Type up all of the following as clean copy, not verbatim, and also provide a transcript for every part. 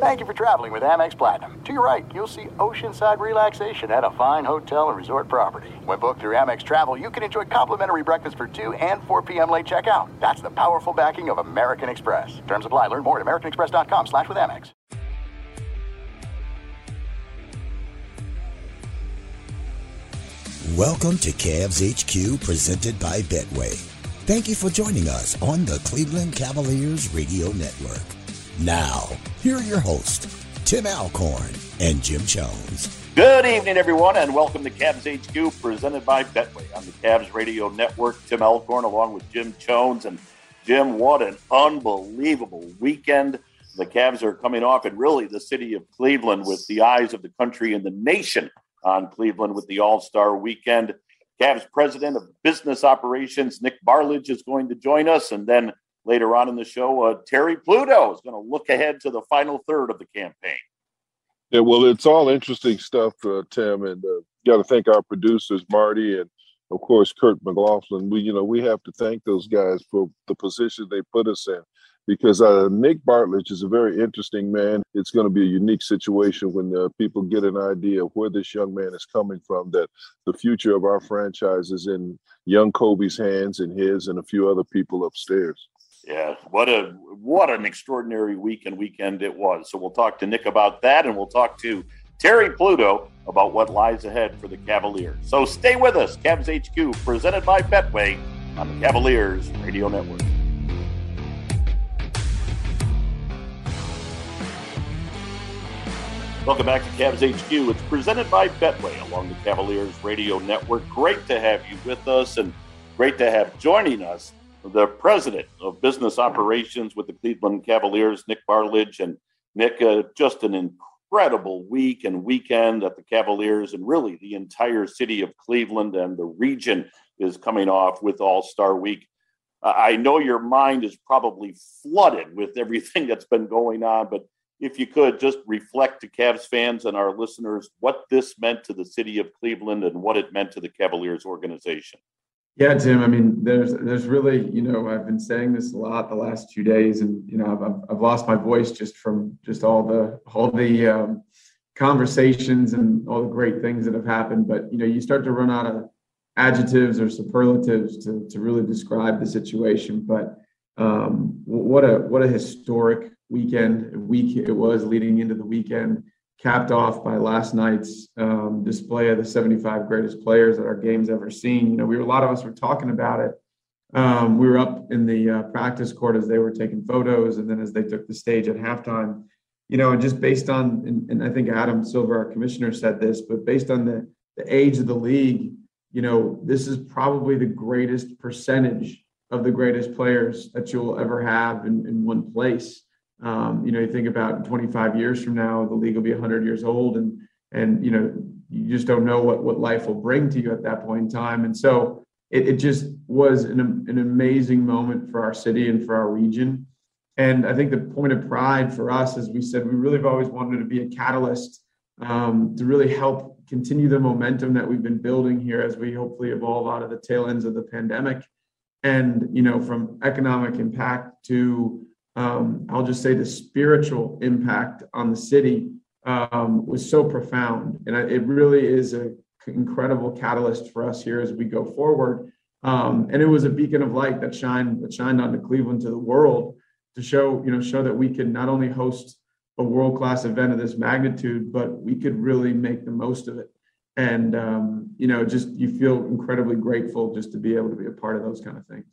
Thank you for traveling with Amex Platinum. To your right, you'll see Oceanside Relaxation at a fine hotel and resort property. When booked through Amex Travel, you can enjoy complimentary breakfast for 2 and 4 p.m. late checkout. That's the powerful backing of American Express. Terms apply. Learn more at americanexpress.com/withAmex. Welcome to Cavs HQ, presented by Betway. Thank you for joining us on the Cleveland Cavaliers Radio Network. Now, here are your hosts, Tim Alcorn and Jim Jones. Good evening, everyone, and welcome to Cavs HQ, presented by Betway on the Cavs Radio Network. Tim Alcorn along with Jim Jones. And Jim, what an unbelievable weekend. The Cavs are coming off, and really the city of Cleveland, with the eyes of the country and the nation on Cleveland with the All-Star Weekend. Cavs President of Business Operations, Nick Barlage, is going to join us. And then later on in the show, Terry Pluto is going to look ahead to the final third of the campaign. Yeah, well, it's all interesting stuff, Tim. And got to thank our producers, Marty, and, of course, Kurt McLaughlin. We have to thank those guys for the position they put us in. Because Nick Barlage is a very interesting man. It's going to be a unique situation when people get an idea of where this young man is coming from, that the future of our franchise is in young Kobe's hands and his and a few other people upstairs. Yeah, what an extraordinary week and weekend it was. So we'll talk to Nick about that, and we'll talk to Terry Pluto about what lies ahead for the Cavaliers. So stay with us. Cavs HQ, presented by Betway on the Cavaliers Radio Network. Welcome back to Cavs HQ. It's presented by Betway along the Cavaliers Radio Network. Great to have you with us, and great to have joining us the president of business operations with the Cleveland Cavaliers, Nick Barlage. And Nick, just an incredible week and weekend at the Cavaliers, and really the entire city of Cleveland and the region is coming off with All-Star Week. I know your mind is probably flooded with everything that's been going on, but if you could just reflect to Cavs fans and our listeners what this meant to the city of Cleveland and what it meant to the Cavaliers organization. Yeah, Tim, I mean, there's really, I've been saying this a lot the last 2 days, and, I've lost my voice just from all the conversations and all the great things that have happened. But, you start to run out of adjectives or superlatives to really describe the situation. But what a historic week it was, leading into the weekend, capped off by last night's display of the 75 greatest players that our game's ever seen. A lot of us were talking about it. We were up in the practice court as they were taking photos, and then as they took the stage at halftime. And just based on, and I think Adam Silver, our commissioner, said this, but based on the age of the league, this is probably the greatest percentage of the greatest players that you'll ever have in one place. You think about 25 years from now, the league will be 100 years old, and you just don't know what life will bring to you at that point in time. And so it just was an amazing moment for our city and for our region. And I think the point of pride for us, as we said, we really have always wanted to be a catalyst to really help continue the momentum that we've been building here as we hopefully evolve out of the tail ends of the pandemic. And, from economic impact to I'll just say the spiritual impact on the city was so profound. And it really is an incredible catalyst for us here as we go forward. And it was a beacon of light that shined onto Cleveland, to the world, to show that we could not only host a world-class event of this magnitude, but we could really make the most of it. And, just you feel incredibly grateful just to be able to be a part of those kind of things.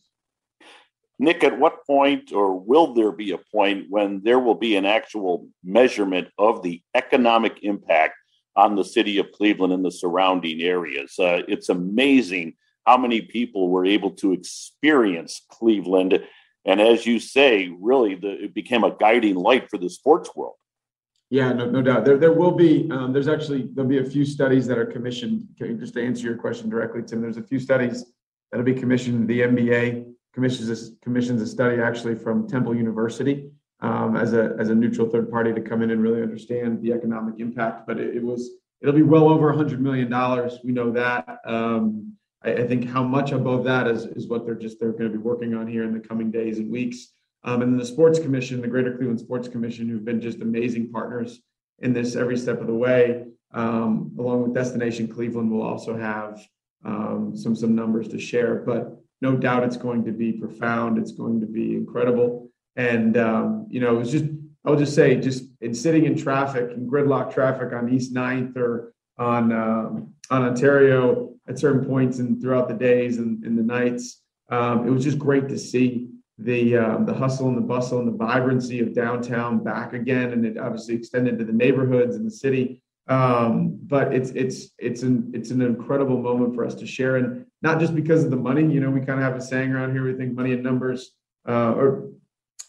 Nick, at what point, or will there be a point when there will be an actual measurement of the economic impact on the city of Cleveland and the surrounding areas? It's amazing how many people were able to experience Cleveland. And as you say, really, it became a guiding light for the sports world. Yeah, no doubt. There will be, there'll be a few studies that are commissioned. Just to answer your question directly, Tim, there's a few studies that'll be commissioned. The NBA commissions a study actually from Temple University as a neutral third party to come in and really understand the economic impact. But it'll be well over $100 million. We know that. I think how much above that is what they're going to be working on here in the coming days and weeks. And then the Sports Commission, the Greater Cleveland Sports Commission, who've been just amazing partners in this every step of the way, along with Destination Cleveland, will also have some numbers to share. But no doubt it's going to be profound. It's going to be incredible. And, it was just, I would just say, just in sitting in traffic, in gridlock traffic on East 9th or on Ontario at certain points and throughout the days and the nights, it was just great to see the hustle and the bustle and the vibrancy of downtown back again. And it obviously extended to the neighborhoods and the city. But it's an incredible moment for us to share, and not just because of the money. We kind of have a saying around here, we think money and numbers, or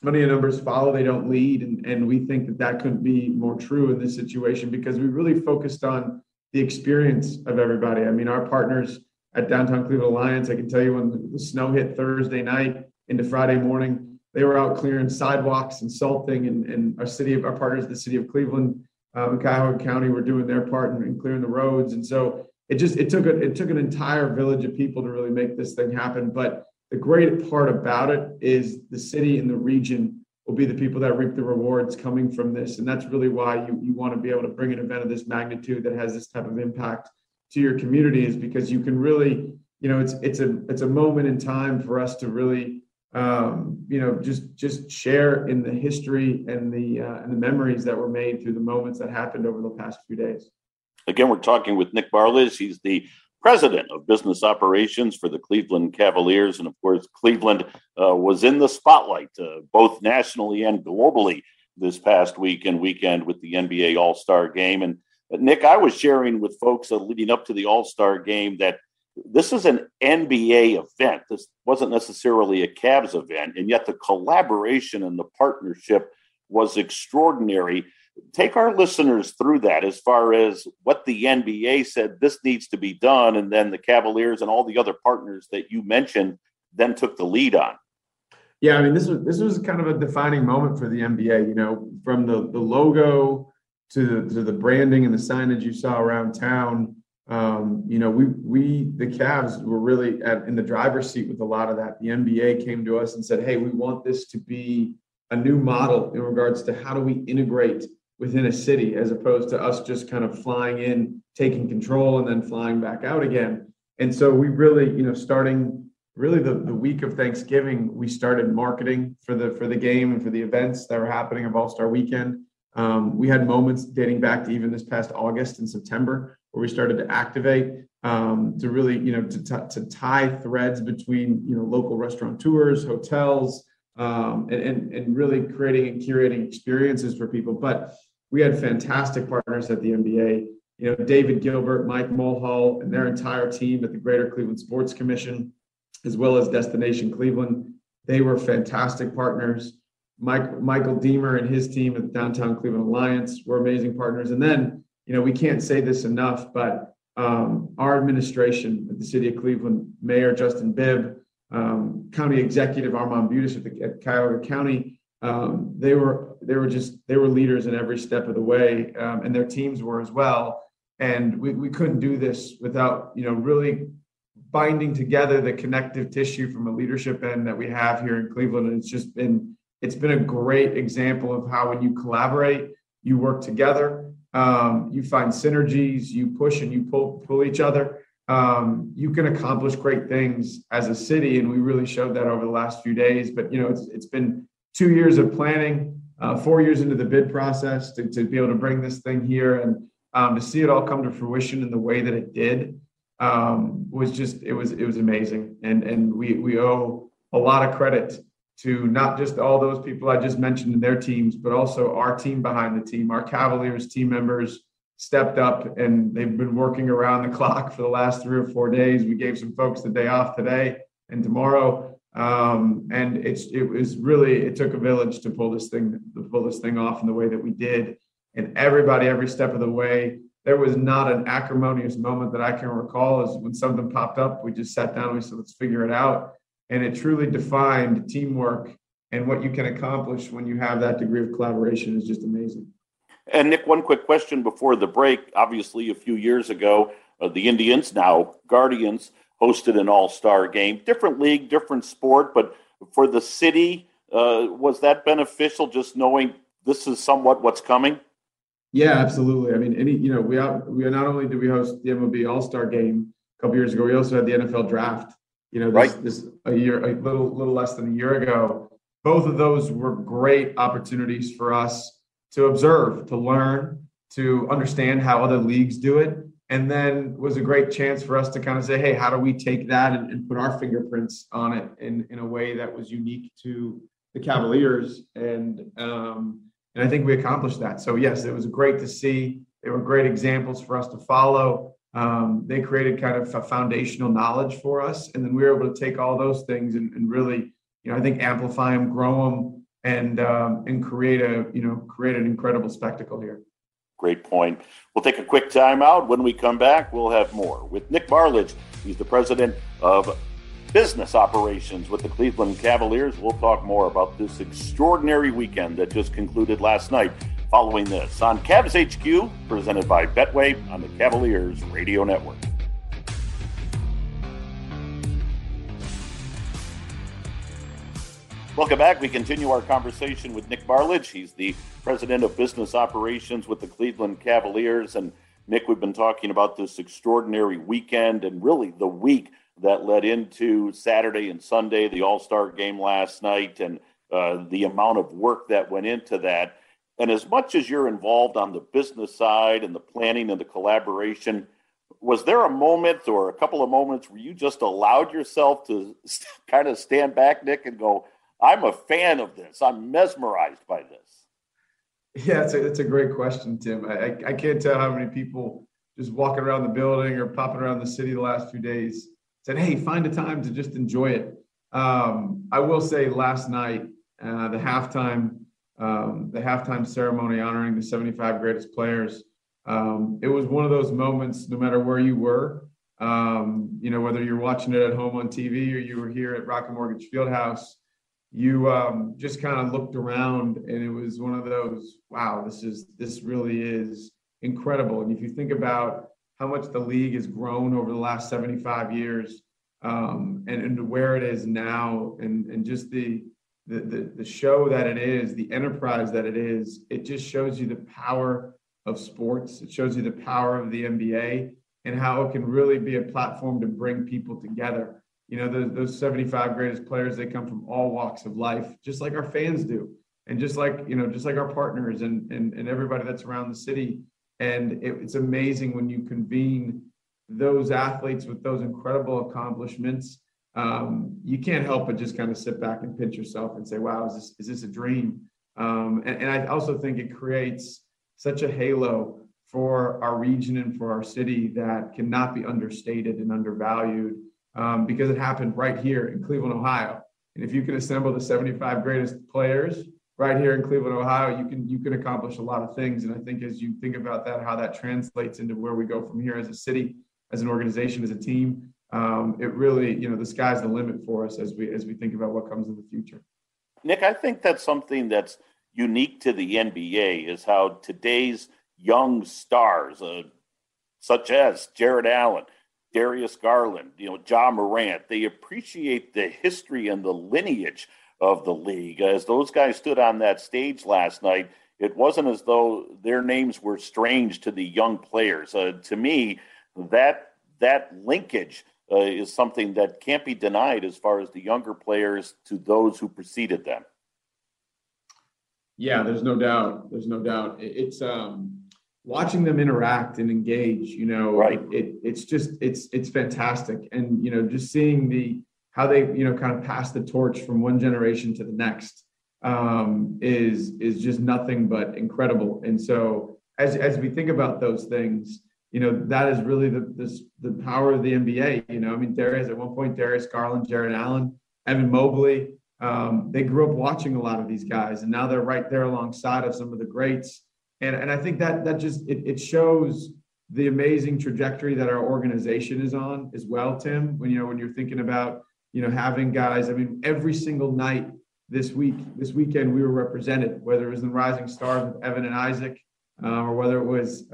money and numbers follow, they don't lead. And we think that couldn't be more true in this situation, because we really focused on the experience of everybody. I mean, our partners at Downtown Cleveland Alliance, I can tell you when the snow hit Thursday night into Friday morning, they were out clearing sidewalks and salting, and our partners, the city of Cleveland, Cuyahoga County, were doing their part in clearing the roads. And so it took an entire village of people to really make this thing happen. But the great part about it is the city and the region will be the people that reap the rewards coming from this. And that's really why you want to be able to bring an event of this magnitude that has this type of impact to your community, is because you can really, it's a moment in time for us to really, just share in the history and the memories that were made through the moments that happened over the past few days. Again, we're talking with Nick Barlage. He's the president of business operations for the Cleveland Cavaliers. And of course, Cleveland was in the spotlight, both nationally and globally, this past week and weekend with the NBA All-Star Game. And Nick, I was sharing with folks leading up to the All-Star Game that this is an NBA event. This wasn't necessarily a Cavs event, and yet the collaboration and the partnership was extraordinary. Take our listeners through that as far as what the NBA said, this needs to be done, and then the Cavaliers and all the other partners that you mentioned then took the lead on. Yeah, I mean, this was kind of a defining moment for the NBA, from the logo to the branding and the signage you saw around town. The Cavs were really in the driver's seat with a lot of that. The NBA came to us and said, hey, we want this to be a new model in regards to how do we integrate within a city, as opposed to us just kind of flying in, taking control, and then flying back out again. And so we really, starting really the week of Thanksgiving, we started marketing for the game and for the events that were happening of All-Star Weekend. We had moments dating back to even this past August and September, where we started to activate to really, to tie threads between, local restaurateurs, hotels, and really creating and curating experiences for people. But we had fantastic partners at the NBA, David Gilbert, Mike Mulhall, and their entire team at the Greater Cleveland Sports Commission, as well as Destination Cleveland. They were fantastic partners. Michael Diemer and his team at the Downtown Cleveland Alliance were amazing partners. And then, we can't say this enough, but our administration at the city of Cleveland, Mayor Justin Bibb, County Executive Armand Butis at Cuyahoga County, they were leaders in every step of the way, and their teams were as well. And we couldn't do this without, really binding together the connective tissue from a leadership end that we have here in Cleveland. And it's been a great example of how when you collaborate, you work together, you find synergies, you push and you pull each other. You can accomplish great things as a city, and we really showed that over the last few days. But it's been 2 years of planning, 4 years into the bid process to be able to bring this thing here, and to see it all come to fruition in the way that it did was amazing. And we owe a lot of credit to not just all those people I just mentioned in their teams, but also our team behind the team. Our Cavaliers team members stepped up, and they've been working around the clock for the last 3 or 4 days. We gave some folks the day off today and tomorrow, and it took a village to pull this thing off in the way that we did. And everybody, every step of the way, there was not an acrimonious moment that I can recall. Is when something popped up, we just sat down and we said, let's figure it out. And it truly defined teamwork, and what you can accomplish when you have that degree of collaboration is just amazing. And Nick, one quick question before the break. Obviously, a few years ago, the Indians, now Guardians, hosted an All-Star Game. Different league, different sport, but for the city, Was that beneficial, just knowing this is somewhat what's coming? Yeah, absolutely. I mean, we not only did we host the MLB All-Star Game a couple years ago, we also had the NFL Draft. This a little less than a year ago. Both of those were great opportunities for us to observe, to learn, to understand how other leagues do it, and then was a great chance for us to kind of say, hey, how do we take that and put our fingerprints on it in a way that was unique to the Cavaliers? And I think we accomplished that. So yes, it was great to see. They were great examples for us to follow. They created kind of a foundational knowledge for us. And then we were able to take all those things and really, I think amplify them, grow them, and create an incredible spectacle here. Great point. We'll take a quick time out. When we come back, we'll have more with Nick Barlage. He's the president of business operations with the Cleveland Cavaliers. We'll talk more about this extraordinary weekend that just concluded last night following this on Cavs HQ, presented by Betway on the Cavaliers Radio Network. Welcome back. We continue our conversation with Nick Barlage. He's the president of business operations with the Cleveland Cavaliers. And Nick, we've been talking about this extraordinary weekend and really the week that led into Saturday and Sunday, the All-Star game last night, and the amount of work that went into that. And as much as you're involved on the business side and the planning and the collaboration, was there a moment or a couple of moments where you just allowed yourself to kind of stand back, Nick, and go, I'm a fan of this. I'm mesmerized by this. Yeah, it's a great question, Tim. I can't tell how many people just walking around the building or popping around the city the last few days said, hey, find a time to just enjoy it. I will say last night, the halftime ceremony honoring the 75 greatest players. It was one of those moments, no matter where you were, whether you're watching it at home on TV or you were here at Rocket Mortgage Fieldhouse, you just kind of looked around and it was one of those, wow, this really is incredible. And if you think about how much the league has grown over the last 75 years and where it is now and just the show that it is, the enterprise that it is, it just shows you the power of sports. It shows you the power of the NBA and how it can really be a platform to bring people together. Those 75 greatest players, they come from all walks of life, just like our fans do. And just like our partners and everybody that's around the city. And it's amazing when you convene those athletes with those incredible accomplishments. You can't help but just kind of sit back and pinch yourself and say, wow, is this a dream? And I also think it creates such a halo for our region and for our city that cannot be understated and undervalued because it happened right here in Cleveland, Ohio. And if you can assemble the 75 greatest players right here in Cleveland, Ohio, you can accomplish a lot of things. And I think as you think about that, how that translates into where we go from here as a city, as an organization, as a team, it really, the sky's the limit for us as we think about what comes in the future. Nick, I think that's something that's unique to the NBA is how today's young stars, such as Jared Allen, Darius Garland, Ja Morant, they appreciate the history and the lineage of the league. As those guys stood on that stage last night, it wasn't as though their names were strange to the young players. To me, that linkage is something that can't be denied as far as the younger players to those who preceded them. Yeah, there's no doubt. It's watching them interact and engage, right. It's fantastic. And, just seeing how they, kind of pass the torch from one generation to the next is just nothing but incredible. And so as we think about those things, that is really the power of the NBA. Darius, at one point, Darius Garland, Jared Allen, Evan Mobley, they grew up watching a lot of these guys, and now they're right there alongside of some of the greats. And I think that just, it shows the amazing trajectory that our organization is on as well, Tim, when you're thinking about, having guys, every single night this weekend, we were represented, whether it was the Rising Stars with Evan and Isaac, or whether it was,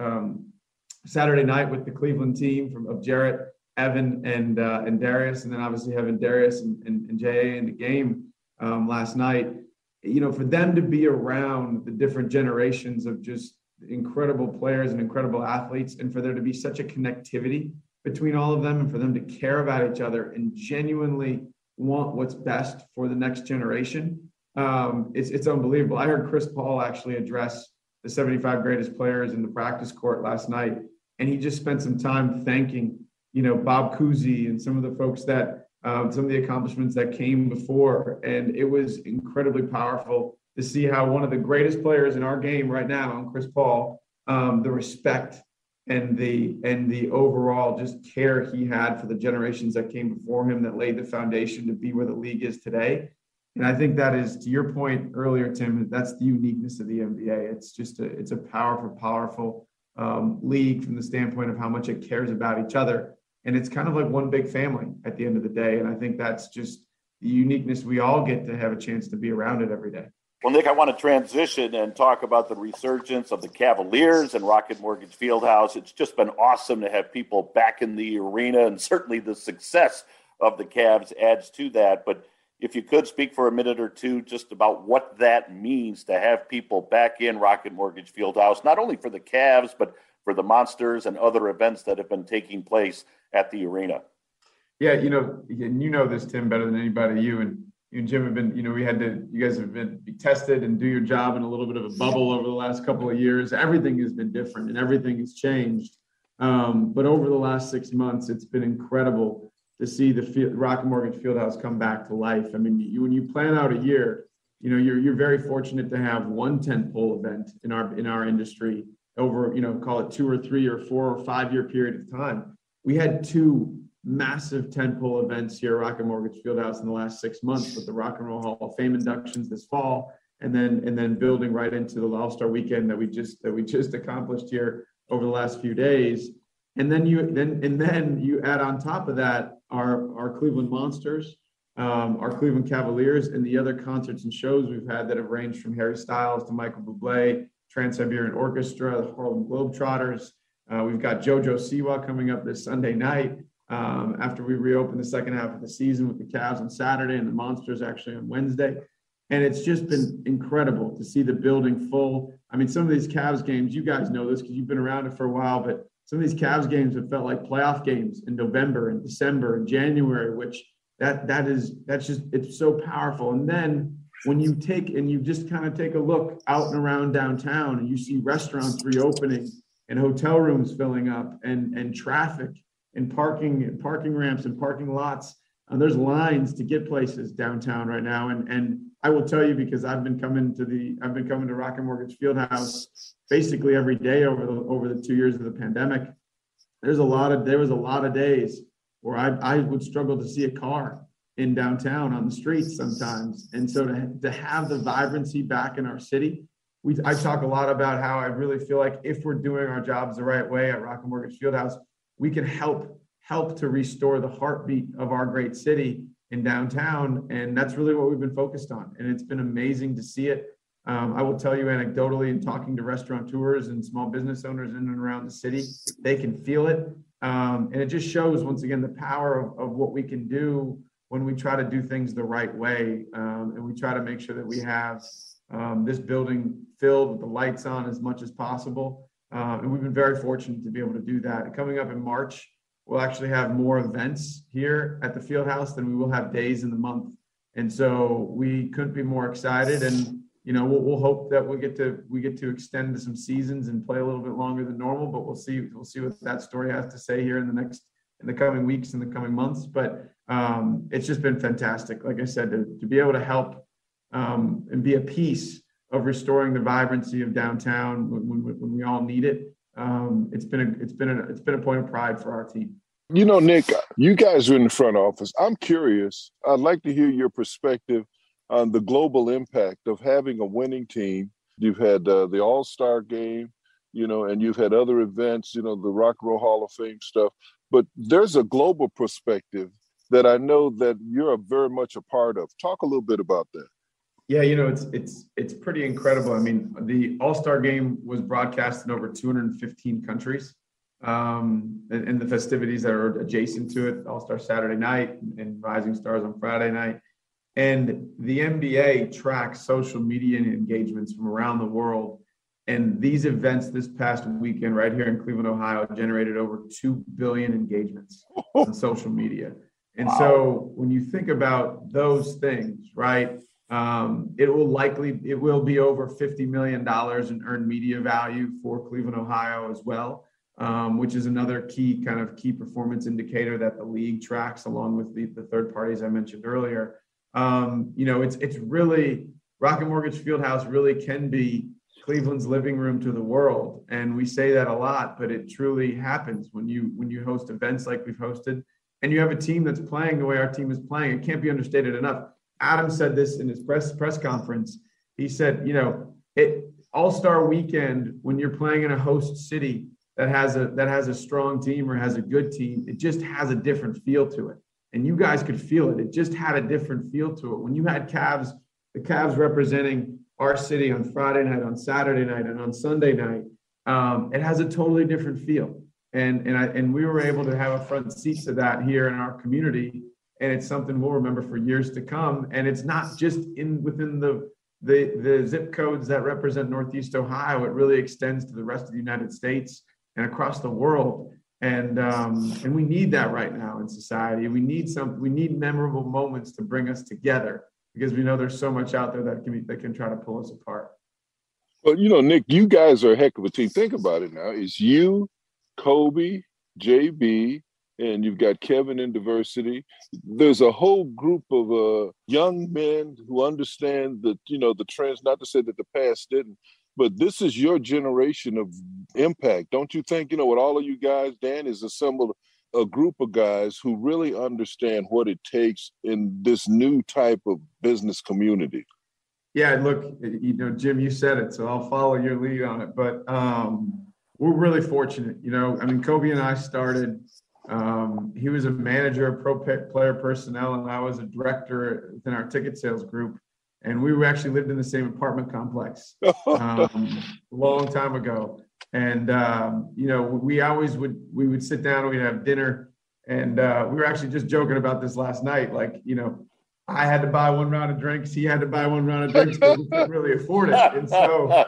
Saturday night with the Cleveland team of Jarrett, Evan, and Darius, and then obviously having Darius and J.A. in the game. last night, you know, for them to be around the different generations of just incredible players and incredible athletes, and for there to be such a connectivity between all of them, and for them to care about each other and genuinely want what's best for the next generation, it's unbelievable. I heard Chris Paul actually address the 75 greatest players in the practice court last night, and he just spent some time thanking, you know, Bob Cousy and some of the folks that, some of the accomplishments that came before. And it was incredibly powerful to see how one of the greatest players in our game right now, Chris Paul, the respect and the overall just care he had for the generations that came before him that laid the foundation to be where the league is today. And I think that is, to your point earlier, Tim, that's the uniqueness of the NBA. It's just it's a powerful league from the standpoint of how much it cares about each other. And it's kind of like one big family at the end of the day. And I think that's just the uniqueness. We all get to have a chance to be around it every day. Well, Nick, I want to transition and talk about the resurgence of the Cavaliers and Rocket Mortgage Fieldhouse. It's just been awesome to have people back in the arena, and certainly the success of the Cavs adds to that. But if you could speak for a minute or two just about what that means to have people back in Rocket Mortgage Fieldhouse, not only for the Cavs, but for the Monsters and other events that have been taking place at the arena. Yeah, you know, and you know this, Tim, better than anybody. You and Jim have been, you know, you guys have been tested and do your job in a little bit of a bubble over the last couple of years. Everything has been different and everything has changed. But over the last 6 months, it's been incredible to see the Rocket Mortgage Fieldhouse come back to life. I mean, when you plan out a year, you know, you're very fortunate to have one tentpole event in our industry over, you know, call it 2 or 3 or 4 or 5 year period of time. We had two massive tentpole events here at Rocket Mortgage Fieldhouse in the last 6 months, with the Rock and Roll Hall of Fame inductions this fall, and then building right into the All-Star Weekend that we just accomplished here over the last few days. And then you add on top of that our Cleveland Monsters, our Cleveland Cavaliers, and the other concerts and shows we've had that have ranged from Harry Styles to Michael Bublé, Trans-Siberian Orchestra, the Harlem Globetrotters. We've got JoJo Siwa coming up this Sunday night. After we reopen the second half of the season with the Cavs on Saturday and the Monsters actually on Wednesday. And it's just been incredible to see the building full. I mean, some of these Cavs games, you guys know this because you've been around it for a while, but some of these Cavs games have felt like playoff games in November and December and January, which that's just, it's so powerful. And then when you take a look out and around downtown, and you see restaurants reopening and hotel rooms filling up and traffic, and parking ramps and parking lots. There's lines to get places downtown right now. And I will tell you, because I've been coming to Rocket Mortgage Fieldhouse basically every day over the 2 years of the pandemic. There was a lot of days where I would struggle to see a car in downtown on the streets sometimes. And so to have the vibrancy back in our city, I talk a lot about how I really feel like if we're doing our jobs the right way at Rocket Mortgage Fieldhouse, we can help to restore the heartbeat of our great city in downtown. And that's really what we've been focused on. And it's been amazing to see it. I will tell you anecdotally, in talking to restaurateurs and small business owners in and around the city, they can feel it. And it just shows, once again, the power of what we can do when we try to do things the right way. And we try to make sure that we have this building filled with the lights on as much as possible. And we've been very fortunate to be able to do that. Coming up in March, we'll actually have more events here at the Fieldhouse than we will have days in the month. And so we couldn't be more excited. And, you know, we'll hope that we get to extend to some seasons and play a little bit longer than normal, but we'll see what that story has to say here in the coming weeks, in the coming months. But it's just been fantastic. Like I said, to be able to help and be a piece of restoring the vibrancy of downtown when we all need it. It's been a point of pride for our team. You know, Nick, you guys are in the front office. I'm curious. I'd like to hear your perspective on the global impact of having a winning team. You've had the All-Star Game, you know, and you've had other events, you know, the Rock and Roll Hall of Fame stuff. But there's a global perspective that I know that you're very much a part of. Talk a little bit about that. Yeah, you know, it's pretty incredible. I mean, the All-Star Game was broadcast in over 215 countries, and the festivities that are adjacent to it, All-Star Saturday night and Rising Stars on Friday night. And the NBA tracks social media engagements from around the world. And these events this past weekend right here in Cleveland, Ohio, generated over 2 billion engagements on social media. And so when you think about those things, right, it will be over $50 million in earned media value for Cleveland, Ohio as well, which is another key performance indicator that the league tracks along with the third parties I mentioned earlier. It's really, Rocket Mortgage Fieldhouse really can be Cleveland's living room to the world. And we say that a lot, but it truly happens when you host events like we've hosted and you have a team that's playing the way our team is playing. It can't be understated enough. Adam said this in his press conference. He said, All-Star weekend, when you're playing in a host city that has a strong team or has a good team, it just has a different feel to it. And you guys could feel it. It just had a different feel to it. When you had the Cavs representing our city on Friday night, on Saturday night, and on Sunday night, it has a totally different feel. And we were able to have a front seat to that here in our community. And it's something we'll remember for years to come. And it's not just within the zip codes that represent Northeast Ohio. It really extends to the rest of the United States and across the world. And we need that right now in society. We need memorable moments to bring us together, because we know there's so much out there that can try to pull us apart. Well, Nick, you guys are a heck of a team. Think about it now. It's you, Kobe, JB, and you've got Kevin in diversity. There's a whole group of young men who understand that, the trends, not to say that the past didn't, but this is your generation of impact. Don't you think, what all of you guys, Dan has assembled a group of guys who really understand what it takes in this new type of business community? Yeah, look, Jim, you said it, so I'll follow your lead on it. But we're really fortunate. Kobe and I started, he was a manager of pro player personnel, and I was a director within our ticket sales group. And we actually lived in the same apartment complex a long time ago. And, we would sit down, we'd have dinner. And we were actually just joking about this last night. I had to buy one round of drinks. He had to buy one round of drinks because we couldn't really afford it. And so,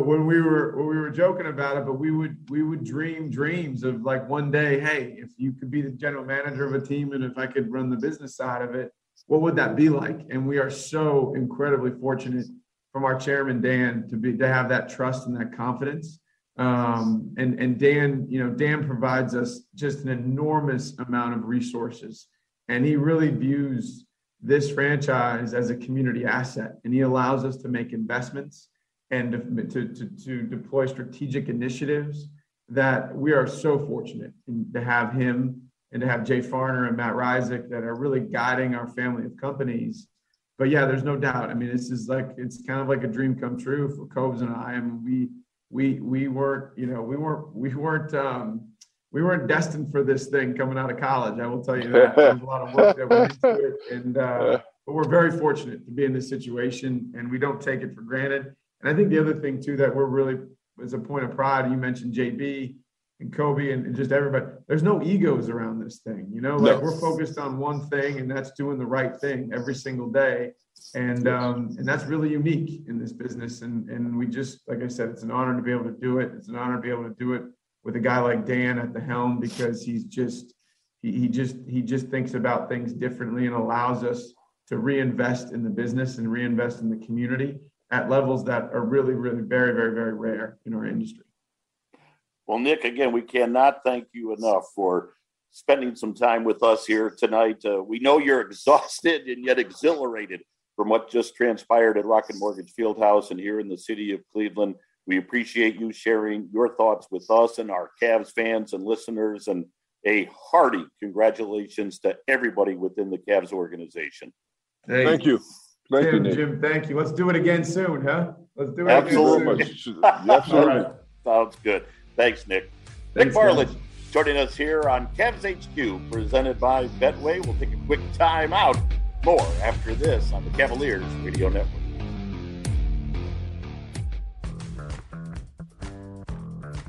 when we were joking about it, but we would dream dreams of one day, hey, if you could be the general manager of a team and if I could run the business side of it, what would that be like? And we are so incredibly fortunate from our chairman, Dan, to have that trust and that confidence. And Dan provides us just an enormous amount of resources. And he really views this franchise as a community asset. And he allows us to make investments and to deploy strategic initiatives that we are so fortunate to have him and to have Jay Farner and Matt Rysick that are really guiding our family of companies. But yeah, there's no doubt. I mean, this is it's kind of like a dream come true for Cobes and I. I mean, we weren't destined for this thing coming out of college. I will tell you that. There's a lot of work that went into it, but we're very fortunate to be in this situation, and we don't take it for granted. And I think the other thing too that we're really is a point of pride. You mentioned JB and Kobe and just everybody. There's no egos around this thing. We're focused on one thing, and that's doing the right thing every single day. And that's really unique in this business. And we just, like I said, it's an honor to be able to do it. It's an honor to be able to do it with a guy like Dan at the helm, because he just thinks about things differently and allows us to reinvest in the business and reinvest in the community at levels that are really, really very, very, very rare in our industry. Well, Nick, again, we cannot thank you enough for spending some time with us here tonight. We know you're exhausted and yet exhilarated from what just transpired at Rocket Mortgage Fieldhouse and here in the city of Cleveland. We appreciate you sharing your thoughts with us and our Cavs fans and listeners, and a hearty congratulations to everybody within the Cavs organization. Thank you. Thank you, Jim. Thank you. Let's do it again soon, huh? Let's do it again soon. Absolutely. All right. Sounds good. Thanks, Nick. Nick Barlage joining us here on Cavs HQ, presented by Betway. We'll take a quick time out. More after this on the Cavaliers Radio Network.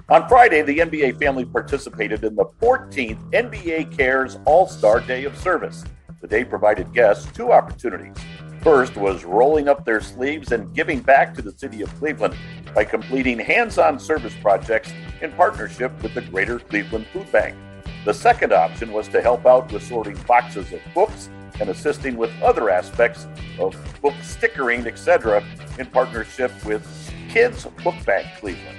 On Friday, the NBA family participated in the 14th NBA Cares All-Star Day of Service. the day provided guests two opportunities. First was rolling up their sleeves and giving back to the city of Cleveland by completing hands-on service projects in partnership with the Greater Cleveland Food Bank. The second option was to help out with sorting boxes of books and assisting with other aspects of book stickering, etc., in partnership with Kids Book Bank Cleveland.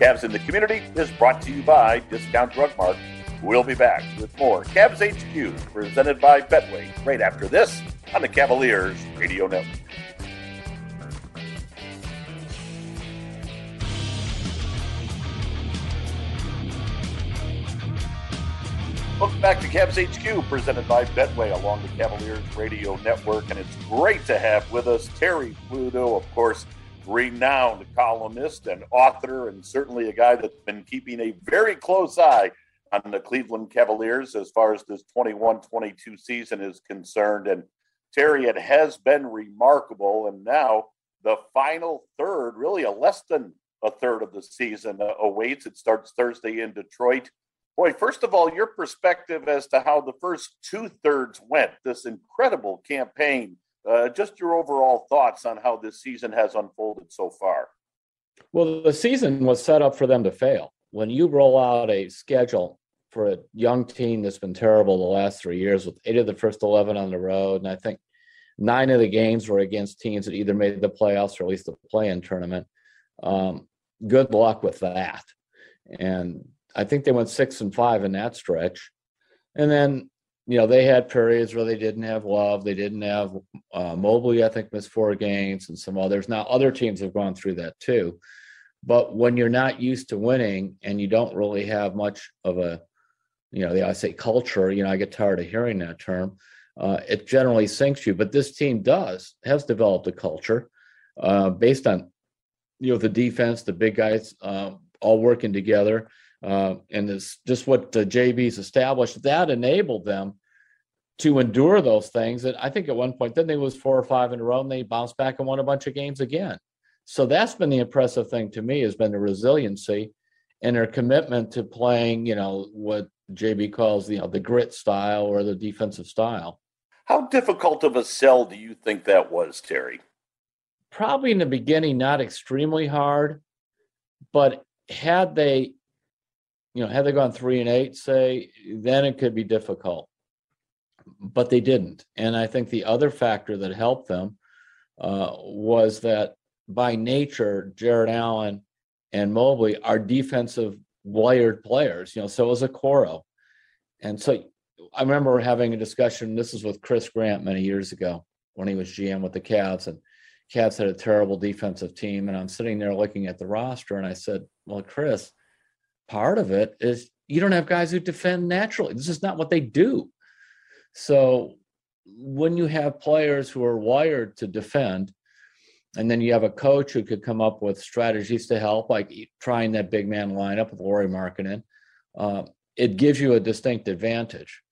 Cavs in the Community is brought to you by Discount Drug Mart. We'll be back with more Cavs HQ, presented by Betway, right after this on the Cavaliers Radio Network. Welcome back to Cavs HQ, presented by Betway along the Cavaliers Radio Network. And it's great to have with us Terry Pluto, of course, renowned columnist and author, and certainly a guy that's been keeping a very close eye on the Cleveland Cavaliers as far as this 21-22 season is concerned. And Terry, it has been remarkable. And now the final third, really a less than a third of the season awaits. It starts Thursday in Detroit. Boy, first of all, your perspective as to how the first two-thirds went, this incredible campaign, just your overall thoughts on how this season has unfolded so far. Well, the season was set up for them to fail. When you roll out a schedule for a young team that's been terrible the last 3 years with 8 of the first 11 on the road, and I think 9 of the games were against teams that either made the playoffs or at least the play-in tournament, good luck with that. And I think they went 6-5 in that stretch. And then, you know, they had periods where they didn't have Love. They didn't have Mobley, I think, missed 4 games and some others. Now, other teams have gone through that too. But when you're not used to winning and you don't really have much of a, you know, I say culture, you know, I get tired of hearing that term. It generally sinks you. But this team has developed a culture based on, you know, the defense, the big guys all working together. And it's just what the JB's established that enabled them to endure those things. And I think at one point, then they lose 4 or 5 in a row and they bounce back and won a bunch of games again. So that's been the impressive thing to me, has been the resiliency and their commitment to playing, you know, what JB calls, you know, the grit style or the defensive style. How difficult of a sell do you think that was, Terry? Probably in the beginning, not extremely hard, but had they, you know, had they gone 3-8, say, then it could be difficult, but they didn't. And I think the other factor that helped them was that by nature, Jared Allen and Mobley are defensive layered players, you know, so is Okoro. And so I remember having a discussion, this is with Chris Grant many years ago when he was GM with the Cavs, and Cavs had a terrible defensive team. And I'm sitting there looking at the roster and I said, well, Chris, part of it is you don't have guys who defend naturally. This is not what they do. So when you have players who are wired to defend, and then you have a coach who could come up with strategies to help, like trying that big man lineup with Lauri Markkanen, it gives you a distinct advantage.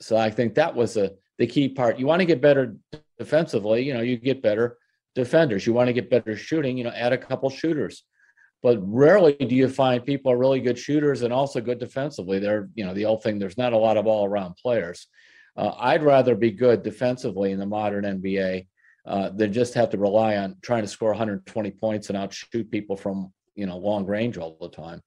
So I think that was the key part. You want to get better defensively, you know, you get better defenders. You want to get better shooting, you know, add a couple shooters. But rarely do you find people are really good shooters and also good defensively. They're, you know, the old thing, there's not a lot of all-around players. I'd rather be good defensively in the modern NBA than just have to rely on trying to score 120 points and outshoot people from, you know, long range all the time.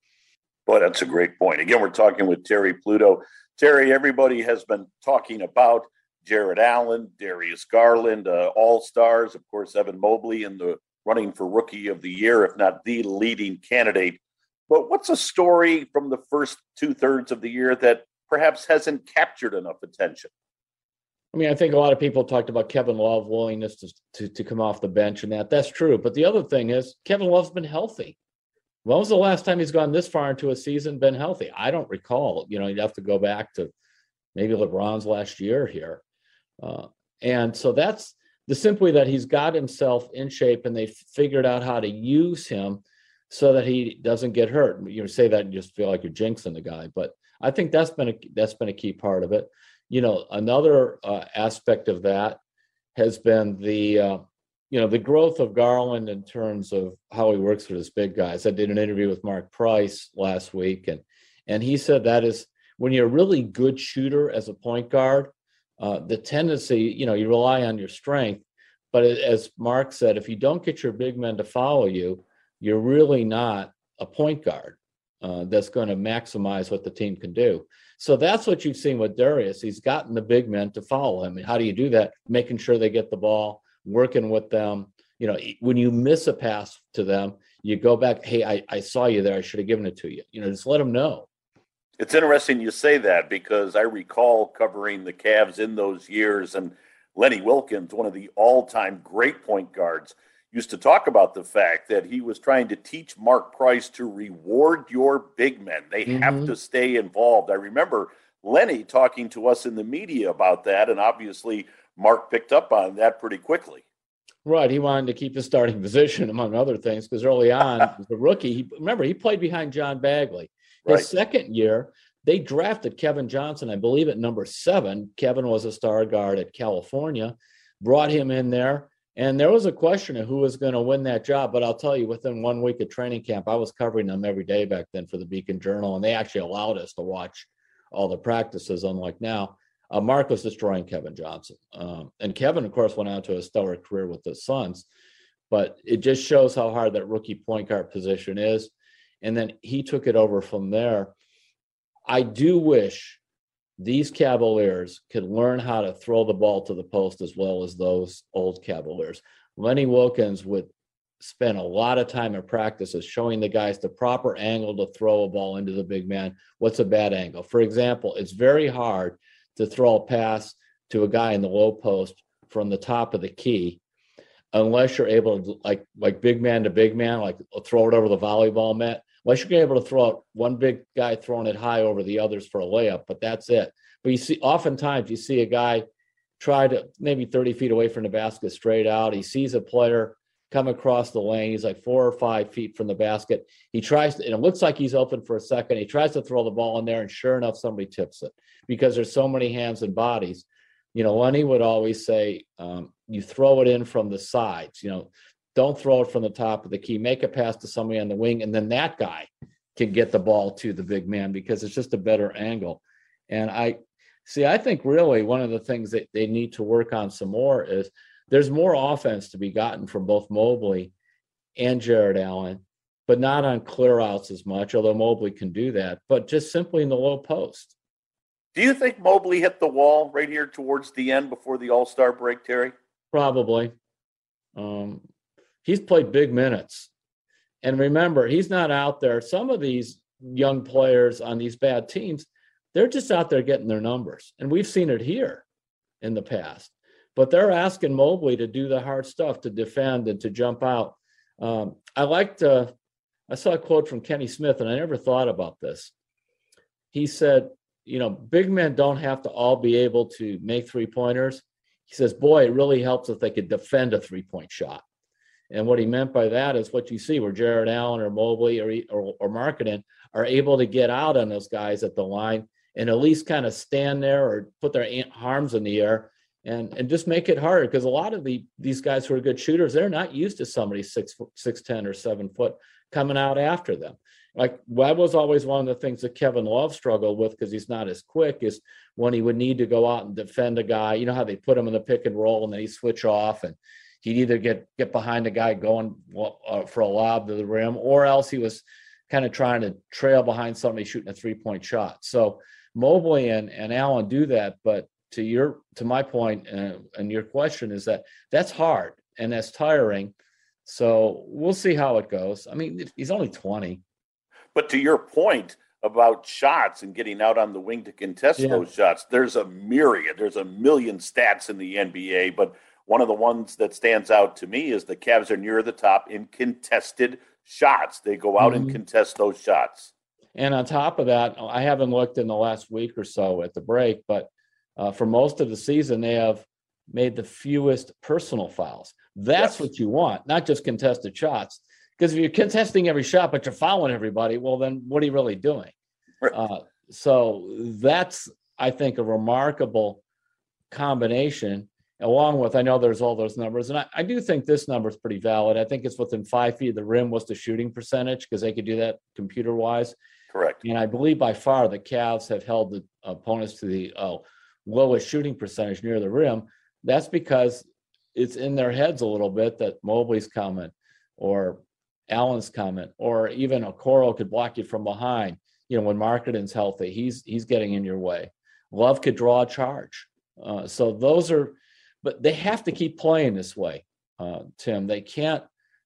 Well, that's a great point. Again, we're talking with Terry Pluto. Terry, everybody has been talking about Jared Allen, Darius Garland, all-stars, of course, Evan Mobley in the running for Rookie of the Year, if not the leading candidate. But what's a story from the first two-thirds of the year that perhaps hasn't captured enough attention? I mean, I think a lot of people talked about Kevin Love's willingness to come off the bench, and that's true. But the other thing is Kevin Love's been healthy. When was the last time he's gone this far into a season been healthy? I don't recall. You know, you'd have to go back to maybe LeBron's last year here. And so that's simply that he's got himself in shape and they figured out how to use him so that he doesn't get hurt. You say that and just feel like you're jinxing the guy, but I think that's been a key part of it. You know, another aspect of that has been the, you know, the growth of Garland in terms of how he works with his big guys. I did an interview with Mark Price last week and he said that is when you're a really good shooter as a point guard, the tendency, you know, you rely on your strength. But as Mark said, if you don't get your big men to follow you, you're really not a point guard that's going to maximize what the team can do. So that's what you've seen with Darius. He's gotten the big men to follow him. And how do you do that? Making sure they get the ball, working with them. You know, when you miss a pass to them, you go back, hey, I saw you there. I should have given it to you. You know, just let them know. It's interesting you say that because I recall covering the Cavs in those years, and Lenny Wilkins, one of the all-time great point guards, used to talk about the fact that he was trying to teach Mark Price to reward your big men. They have to stay involved. I remember Lenny talking to us in the media about that, and obviously Mark picked up on that pretty quickly. Right. He wanted to keep his starting position, among other things, because early on, as a rookie, he played behind John Bagley. His second year, they drafted Kevin Johnson, I believe, at number 7. Kevin was a star guard at California, brought him in there. And there was a question of who was going to win that job. But I'll tell you, within 1 week of training camp, I was covering them every day back then for the Beacon Journal. And they actually allowed us to watch all the practices, unlike now. Mark was destroying Kevin Johnson. And Kevin, of course, went on to a stellar career with the Suns. But it just shows how hard that rookie point guard position is. And then he took it over from there. I do wish these Cavaliers could learn how to throw the ball to the post as well as those old Cavaliers. Lenny Wilkins would spend a lot of time in practices showing the guys the proper angle to throw a ball into the big man. What's a bad angle? For example, it's very hard to throw a pass to a guy in the low post from the top of the key unless you're able to, like big man to big man, like throw it over the volleyball net. Unless you're able to throw out one big guy throwing it high over the others for a layup, but that's it. But you see, oftentimes you see a guy try to maybe 30 feet away from the basket straight out. He sees a player come across the lane. He's like 4 or 5 feet from the basket. He tries to, and it looks like he's open for a second. He tries to throw the ball in there, and sure enough, somebody tips it because there's so many hands and bodies. You know, Lenny would always say, you throw it in from the sides, you know. Don't throw it from the top of the key. Make a pass to somebody on the wing, and then that guy can get the ball to the big man because it's just a better angle. And I think really one of the things that they need to work on some more is there's more offense to be gotten from both Mobley and Jared Allen, but not on clear outs as much, although Mobley can do that, but just simply in the low post. Do you think Mobley hit the wall right here towards the end before the All-Star break, Terry? Probably. He's played big minutes. And remember, he's not out there. Some of these young players on these bad teams, they're just out there getting their numbers. And we've seen it here in the past. But they're asking Mobley to do the hard stuff, to defend and to jump out. I saw a quote from Kenny Smith, and I never thought about this. He said, you know, big men don't have to all be able to make three-pointers. He says, boy, it really helps if they could defend a three-point shot. And what he meant by that is what you see where Jared Allen or Mobley or Marketing are able to get out on those guys at the line and at least kind of stand there or put their arms in the air and just make it harder. Because a lot of these guys who are good shooters, they're not used to somebody 6'10" or 7 foot coming out after them. Like that was always one of the things that Kevin Love struggled with because he's not as quick is when he would need to go out and defend a guy. You know how they put him in the pick and roll and then he switch off and he'd either get behind a guy going for a lob to the rim, or else he was kind of trying to trail behind somebody shooting a three-point shot. So Mobley and Allen do that, but to my point and your question is that that's hard and that's tiring. So we'll see how it goes. I mean, he's only 20. But to your point about shots and getting out on the wing to contest those shots, there's a million stats in the NBA, but one of the ones that stands out to me is the Cavs are near the top in contested shots. They go out and contest those shots. And on top of that, I haven't looked in the last week or so at the break, but for most of the season, they have made the fewest personal fouls. That's what you want, not just contested shots. Because if you're contesting every shot, but you're fouling everybody, well, then what are you really doing? Right. So that's, I think, a remarkable combination along with, I know there's all those numbers. And I do think this number is pretty valid. I think it's within 5 feet of the rim was the shooting percentage because they could do that computer-wise. Correct. And I believe by far the Cavs have held the opponents to the lowest shooting percentage near the rim, that's because it's in their heads a little bit that Mobley's comment or Allen's comment, or even Okoro could block you from behind. You know, when Markkanen's healthy, he's getting in your way. Love could draw a charge. So those are, but they have to keep playing this way, Tim. They can't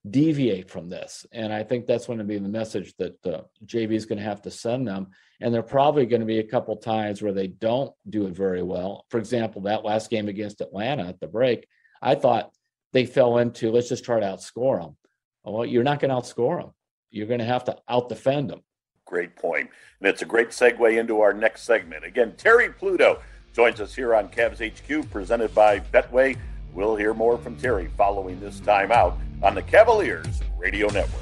deviate from this. And I think that's going to be the message that JV is going to have to send them. And there are probably going to be a couple times where they don't do it very well. For example, that last game against Atlanta at the break, I thought they fell into, let's just try to outscore them. Well, you're not going to outscore them. You're going to have to outdefend them. Great point. And it's a great segue into our next segment. Again, Terry Pluto joins us here on Cavs HQ, presented by Betway. We'll hear more from Terry following this timeout on the Cavaliers Radio Network.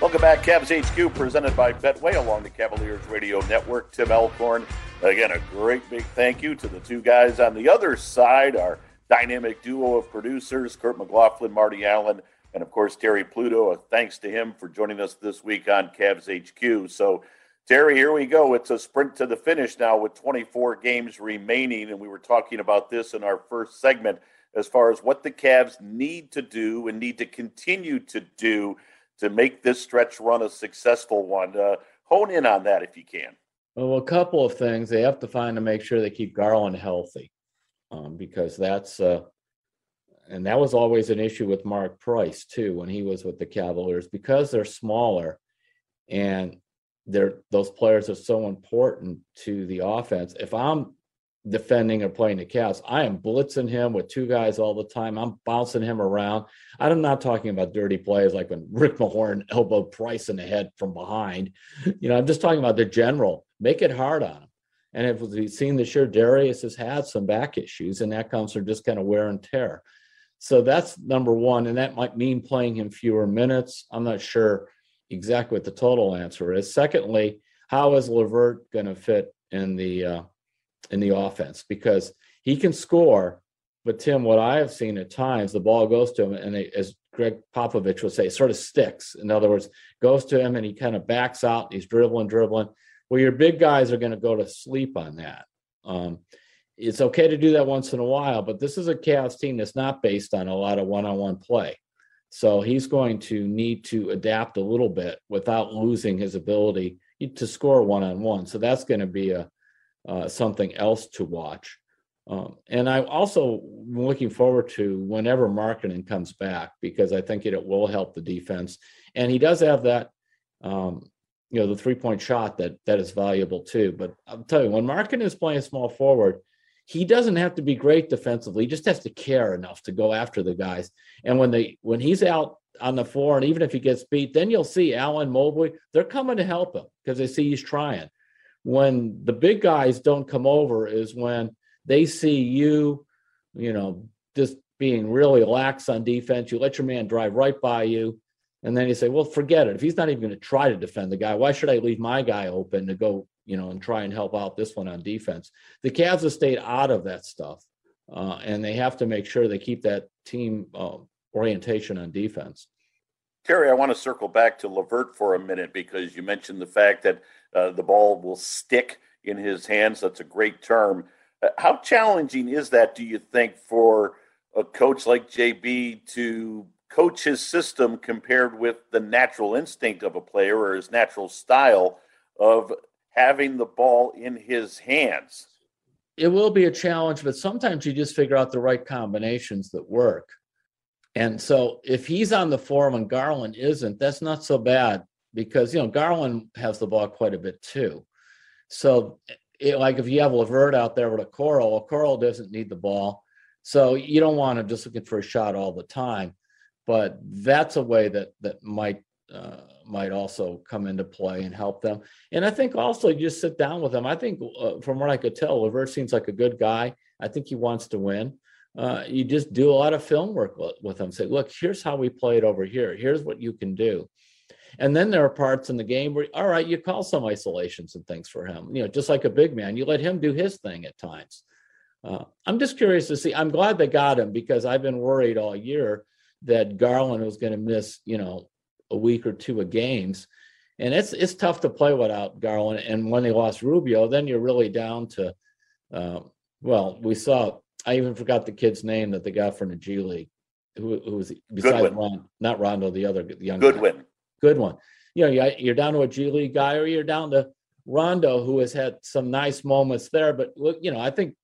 Welcome back, Cavs HQ, presented by Betway along the Cavaliers Radio Network. Tim Alcorn, again, a great big thank you to the two guys on the other side, our dynamic duo of producers, Kurt McLaughlin, Marty Allen, and, of course, Terry Pluto. Thanks to him for joining us this week on Cavs HQ. So, Terry, here we go. It's a sprint to the finish now with 24 games remaining, and we were talking about this in our first segment as far as what the Cavs need to do and need to continue to do to make this stretch run a successful one. Hone in on that if you can. Well, a couple of things. They have to find to make sure they keep Garland healthy because that's and that was always an issue with Mark Price, too, when he was with the Cavaliers. Because they're smaller and those players are so important to the offense, if I'm defending or playing the Cavs, I am blitzing him with two guys all the time. I'm bouncing him around. I'm not talking about dirty plays like when Rick Mahorn elbowed Price in the head from behind. You know, I'm just talking about the general. Make it hard on him. And if we've seen this year, Darius has had some back issues, and that comes from just kind of wear and tear. So that's number one, and that might mean playing him fewer minutes. I'm not sure exactly what the total answer is. Secondly, how is LeVert going to fit in the offense? Because he can score, but Tim, what I have seen at times, the ball goes to him, and it, as Greg Popovich would say, sort of sticks. In other words, goes to him, and he kind of backs out. He's dribbling. Well, your big guys are going to go to sleep on that. It's okay to do that once in a while, but this is a Cavs team that's not based on a lot of one-on-one play. So he's going to need to adapt a little bit without losing his ability to score one-on-one. So that's going to be something else to watch. And I also looking forward to whenever Markkanen comes back, because I think it will help the defense. And he does have that, the three-point shot that is valuable too. But I'll tell you, when Markkanen is playing small forward, he doesn't have to be great defensively. He just has to care enough to go after the guys. And when he's out on the floor, and even if he gets beat, then you'll see Allen, Mobley, they're coming to help him because they see he's trying. When the big guys don't come over is when they see you just being really lax on defense. You let your man drive right by you, and then you say, well, forget it. If he's not even going to try to defend the guy, why should I leave my guy open to go and try and help out this one on defense? The Cavs have stayed out of that stuff, and they have to make sure they keep that team orientation on defense. Terry, I want to circle back to LeVert for a minute because you mentioned the fact that the ball will stick in his hands. That's a great term. How challenging is that, do you think, for a coach like JB to coach his system compared with the natural instinct of a player or his natural style of having the ball in his hands? It will be a challenge, but sometimes you just figure out the right combinations that work. And so if he's on the floor when Garland isn't, that's not so bad because, Garland has the ball quite a bit too. So if you have LeVert out there with Okoro doesn't need the ball. So you don't want him just looking for a shot all the time, but that's a way that might also come into play and help them. And I think also you just sit down with them. I think from what I could tell, LeVert seems like a good guy. I think he wants to win. You just do a lot of film work with him. Say, look, here's how we play it over here. Here's what you can do. And then there are parts in the game where, all right, you call some isolations and things for him. Just like a big man, you let him do his thing at times. I'm just curious to see. I'm glad they got him because I've been worried all year that Garland was going to miss, you know, a week or two of games. And it's tough to play without Garland. And when they lost Rubio, then you're really down to, well, we saw, I even forgot the kid's name that they got from the G League, who was besides Rondo, not Rondo, the other the young Goodwin. Guy. Goodwin. You know, you're down to a G League guy, or you're down to Rondo, who has had some nice moments there. But, you know, I think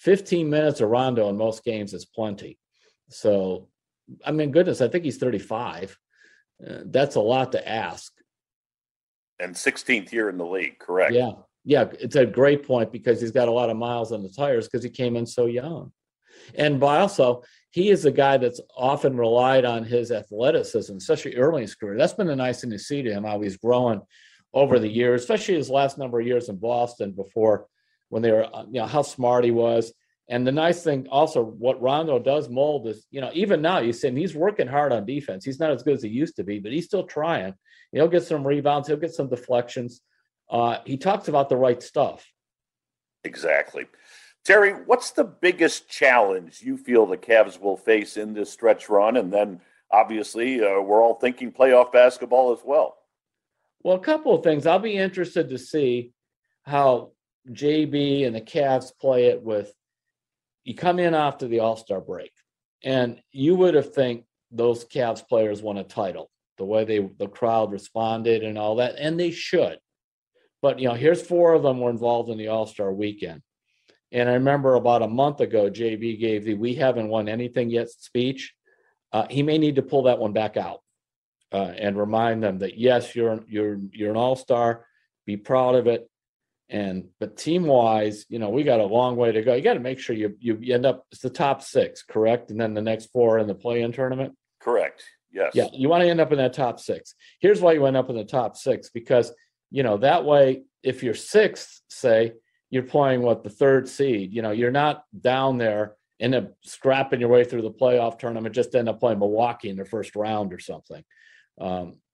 15 minutes of Rondo in most games is plenty. So, I mean, goodness, I think he's 35. That's a lot to ask. And 16th year in the league, correct? Yeah. Yeah, it's a great point because he's got a lot of miles on the tires because he came in so young. And by also, he is a guy that's often relied on his athleticism, especially early in his career. That's been a nice thing to see to him, how he's growing over the years, especially his last number of years in Boston before when they were, you know, how smart he was. And the nice thing also, what Rondo does mold is, you know, even now you see him, he's working hard on defense. He's not as good as he used to be, but he's still trying. He'll get some rebounds. He'll get some deflections. He talks about the right stuff. Exactly. Terry, what's the biggest challenge you feel the Cavs will face in this stretch run? And then obviously we're all thinking playoff basketball as well. Well, a couple of things. I'll be interested to see how JB and the Cavs play it with, you come in after the All-Star break, and you would have think those Cavs players won a title, the way the crowd responded and all that, and they should. But, you know, here's four of them were involved in the All-Star weekend. And I remember about a month ago, JB gave the "we haven't won anything yet" speech. He may need to pull that one back out and remind them that, yes, you're an All-Star, be proud of it. But team-wise, you know, we got a long way to go. You got to make sure you end up, it's the top six, correct? And then the next four in the play-in tournament? Correct, yes. Yeah, you want to end up in that top six. Here's why you end up in the top six, because, you know, that way, if you're sixth, say, you're playing, the third seed. You know, you're not down there and then scrapping your way through the playoff tournament, just end up playing Milwaukee in the first round or something.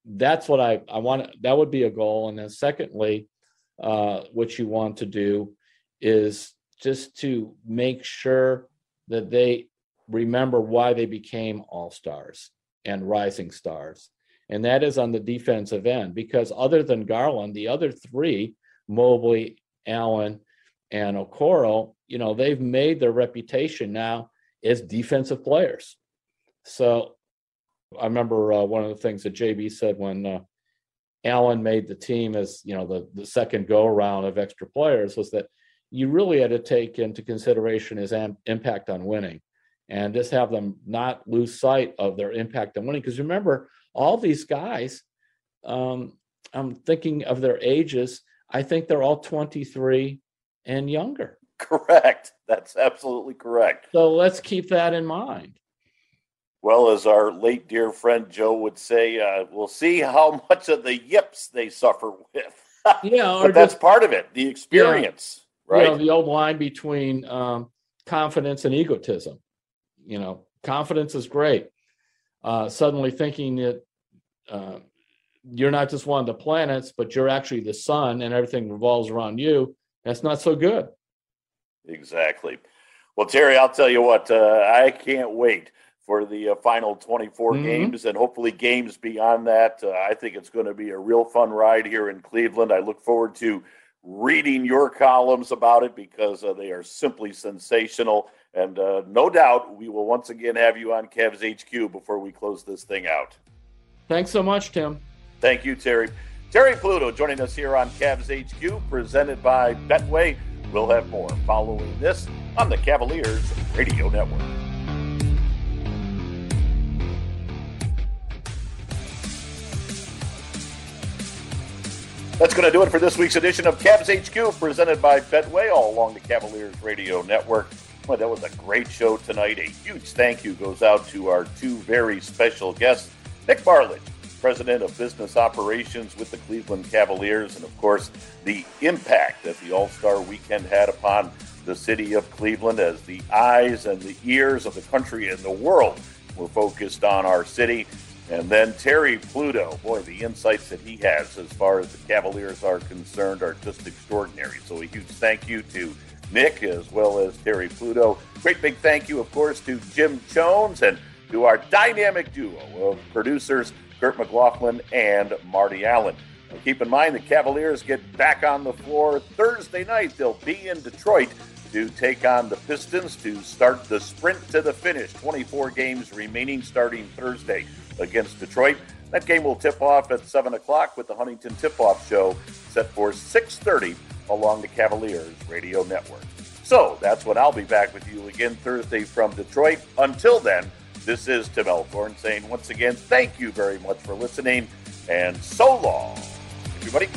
That's what I want. That would be a goal. And then secondly, what you want to do is just to make sure that they remember why they became All-Stars and Rising Stars. And that is on the defensive end, because other than Garland, the other three, Mobley, Allen, and Okoro, you know, they've made their reputation now as defensive players. So I remember one of the things that JB said when Allen made the team as, you know, the second go-around of extra players was that you really had to take into consideration his impact on winning and just have them not lose sight of their impact on winning. Because remember, all these guys, I'm thinking of their ages, I think they're all 23 and younger. Correct. That's absolutely correct. So let's keep that in mind. Well, as our late dear friend Joe would say, we'll see how much of the yips they suffer with. Yeah, but that's part of it, the experience, yeah, right? You know, the old line between confidence and egotism. You know, confidence is great. Suddenly thinking that you're not just one of the planets, but you're actually the sun and everything revolves around you, that's not so good. Exactly. Well, Terry, I'll tell you what, I can't wait for the final 24 games and hopefully games beyond that. I think it's going to be a real fun ride here in Cleveland. I look forward to reading your columns about it because they are simply sensational. And no doubt we will once again have you on Cavs HQ before we close this thing out. Thanks so much, Tim. Thank you, Terry. Terry Pluto joining us here on Cavs HQ, presented by Betway. We'll have more following this on the Cavaliers Radio Network. That's going to do it for this week's edition of Cavs HQ, presented by Betway, all along the Cavaliers Radio Network. Well, that was a great show tonight. A huge thank you goes out to our two very special guests, Nick Barlage, President of Business Operations with the Cleveland Cavaliers, and, of course, the impact that the All-Star Weekend had upon the city of Cleveland as the eyes and the ears of the country and the world were focused on our city. And then Terry Pluto, boy, the insights that he has as far as the Cavaliers are concerned are just extraordinary. So a huge thank you to Nick as well as Terry Pluto. Great big thank you, of course, to Jim Jones. And to our dynamic duo of producers Kurt McLaughlin and Marty Allen. Now, keep in mind the Cavaliers get back on the floor Thursday night. They'll be in Detroit to take on the Pistons to start the sprint to the finish. 24 games remaining starting Thursday against Detroit. That game will tip off at 7 o'clock with the Huntington Tip-Off Show set for 6:30 along the Cavaliers Radio Network. So that's when I'll be back with you again Thursday from Detroit. Until then, this is Tim Alcorn saying once again, thank you very much for listening, and so long, everybody.